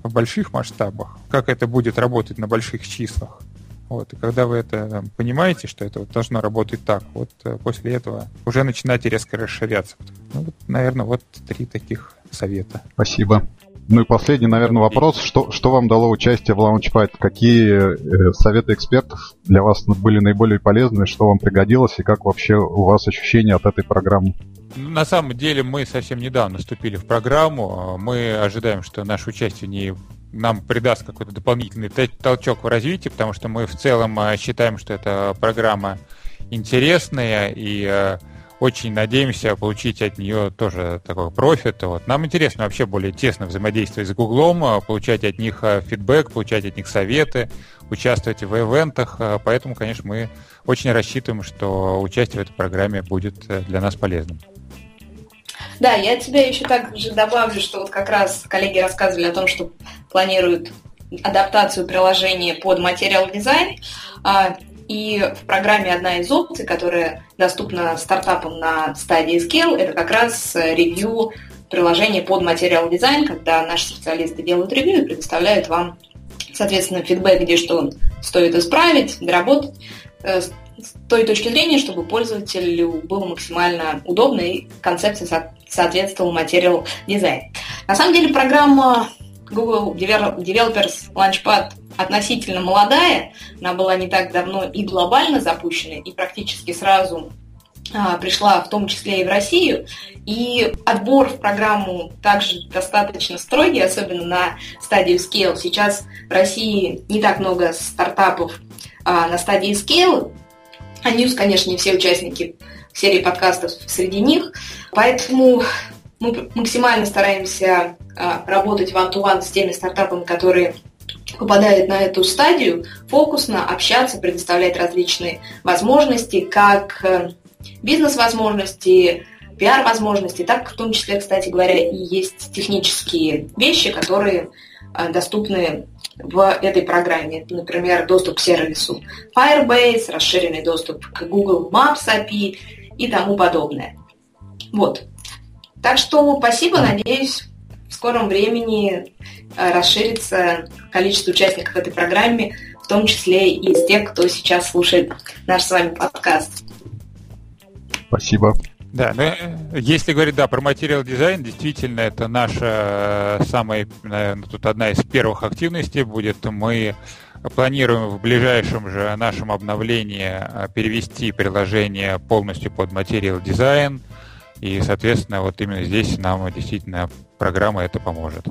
в больших масштабах, как это будет работать на больших числах. Вот, и когда вы это понимаете, что это должно работать так, вот после этого уже начинаете резко расширяться. Ну, вот, наверное, вот 3 таких совета. Спасибо. Ну и последний, наверное, вопрос. Что вам дало участие в Launchpad? Какие советы экспертов для вас были наиболее полезны? Что вам пригодилось? И как вообще у вас ощущения от этой программы? На самом деле мы совсем недавно вступили в программу. Мы ожидаем, что наше участие нам придаст какой-то дополнительный толчок в развитии, потому что мы в целом считаем, что эта программа интересная и очень надеемся получить от нее тоже такой профит. Вот. Нам интересно вообще более тесно взаимодействовать с Гуглом, получать от них фидбэк, получать от них советы, участвовать в ивентах. Поэтому, конечно, мы очень рассчитываем, что участие в этой программе будет для нас полезным. Да, я от тебя еще также добавлю, что вот как раз коллеги рассказывали о том, что планируют адаптацию приложения под материал дизайн. И в программе одна из опций, которая доступна стартапам на стадии Scale, это как раз ревью приложения под материал дизайн, когда наши специалисты делают ревью и предоставляют вам, соответственно, фидбэк, где что стоит исправить, доработать, с той точки зрения, чтобы пользователю было максимально удобно и концепция соответствовала материал дизайн. На самом деле программа Google Developers Launchpad относительно молодая, она была не так давно и глобально запущена, и практически сразу пришла в том числе и в Россию, и отбор в программу также достаточно строгий, особенно на стадии Scale. Сейчас в России не так много стартапов на стадии Scale, а News, конечно, не все участники серии подкастов среди них, поэтому мы максимально стараемся работать one-to-one с теми стартапами, которые попадают на эту стадию, фокусно общаться, предоставлять различные возможности, как бизнес-возможности, пиар-возможности, так в том числе, кстати говоря, и есть технические вещи, которые доступны в этой программе. Например, доступ к сервису Firebase, расширенный доступ к Google Maps API и тому подобное. Вот. Так что спасибо, надеюсь, в скором времени расширится количество участников этой программы, в том числе и из тех, кто сейчас слушает наш с вами подкаст. Спасибо. Да, ну, если говорить, да, про материал дизайн, действительно, это наша самая, наверное, тут одна из первых активностей будет. Мы планируем в ближайшем же нашем обновлении перевести приложение полностью под материал дизайн, и, соответственно, вот именно здесь нам действительно программа это поможет.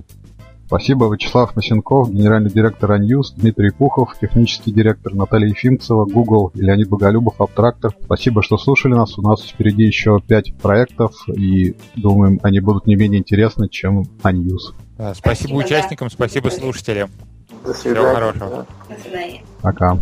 Спасибо, Вячеслав Мосенков, генеральный директор iNews, Дмитрий Пухов, технический директор, Наталья Ефимцева, Google и Леонид Боголюбов, Аптрактор. Спасибо, что слушали нас. У нас впереди еще 5 проектов, и думаем, они будут не менее интересны, чем iNews. Да, спасибо участникам, спасибо слушателям. До свидания. Всего хорошего. До свидания. Пока.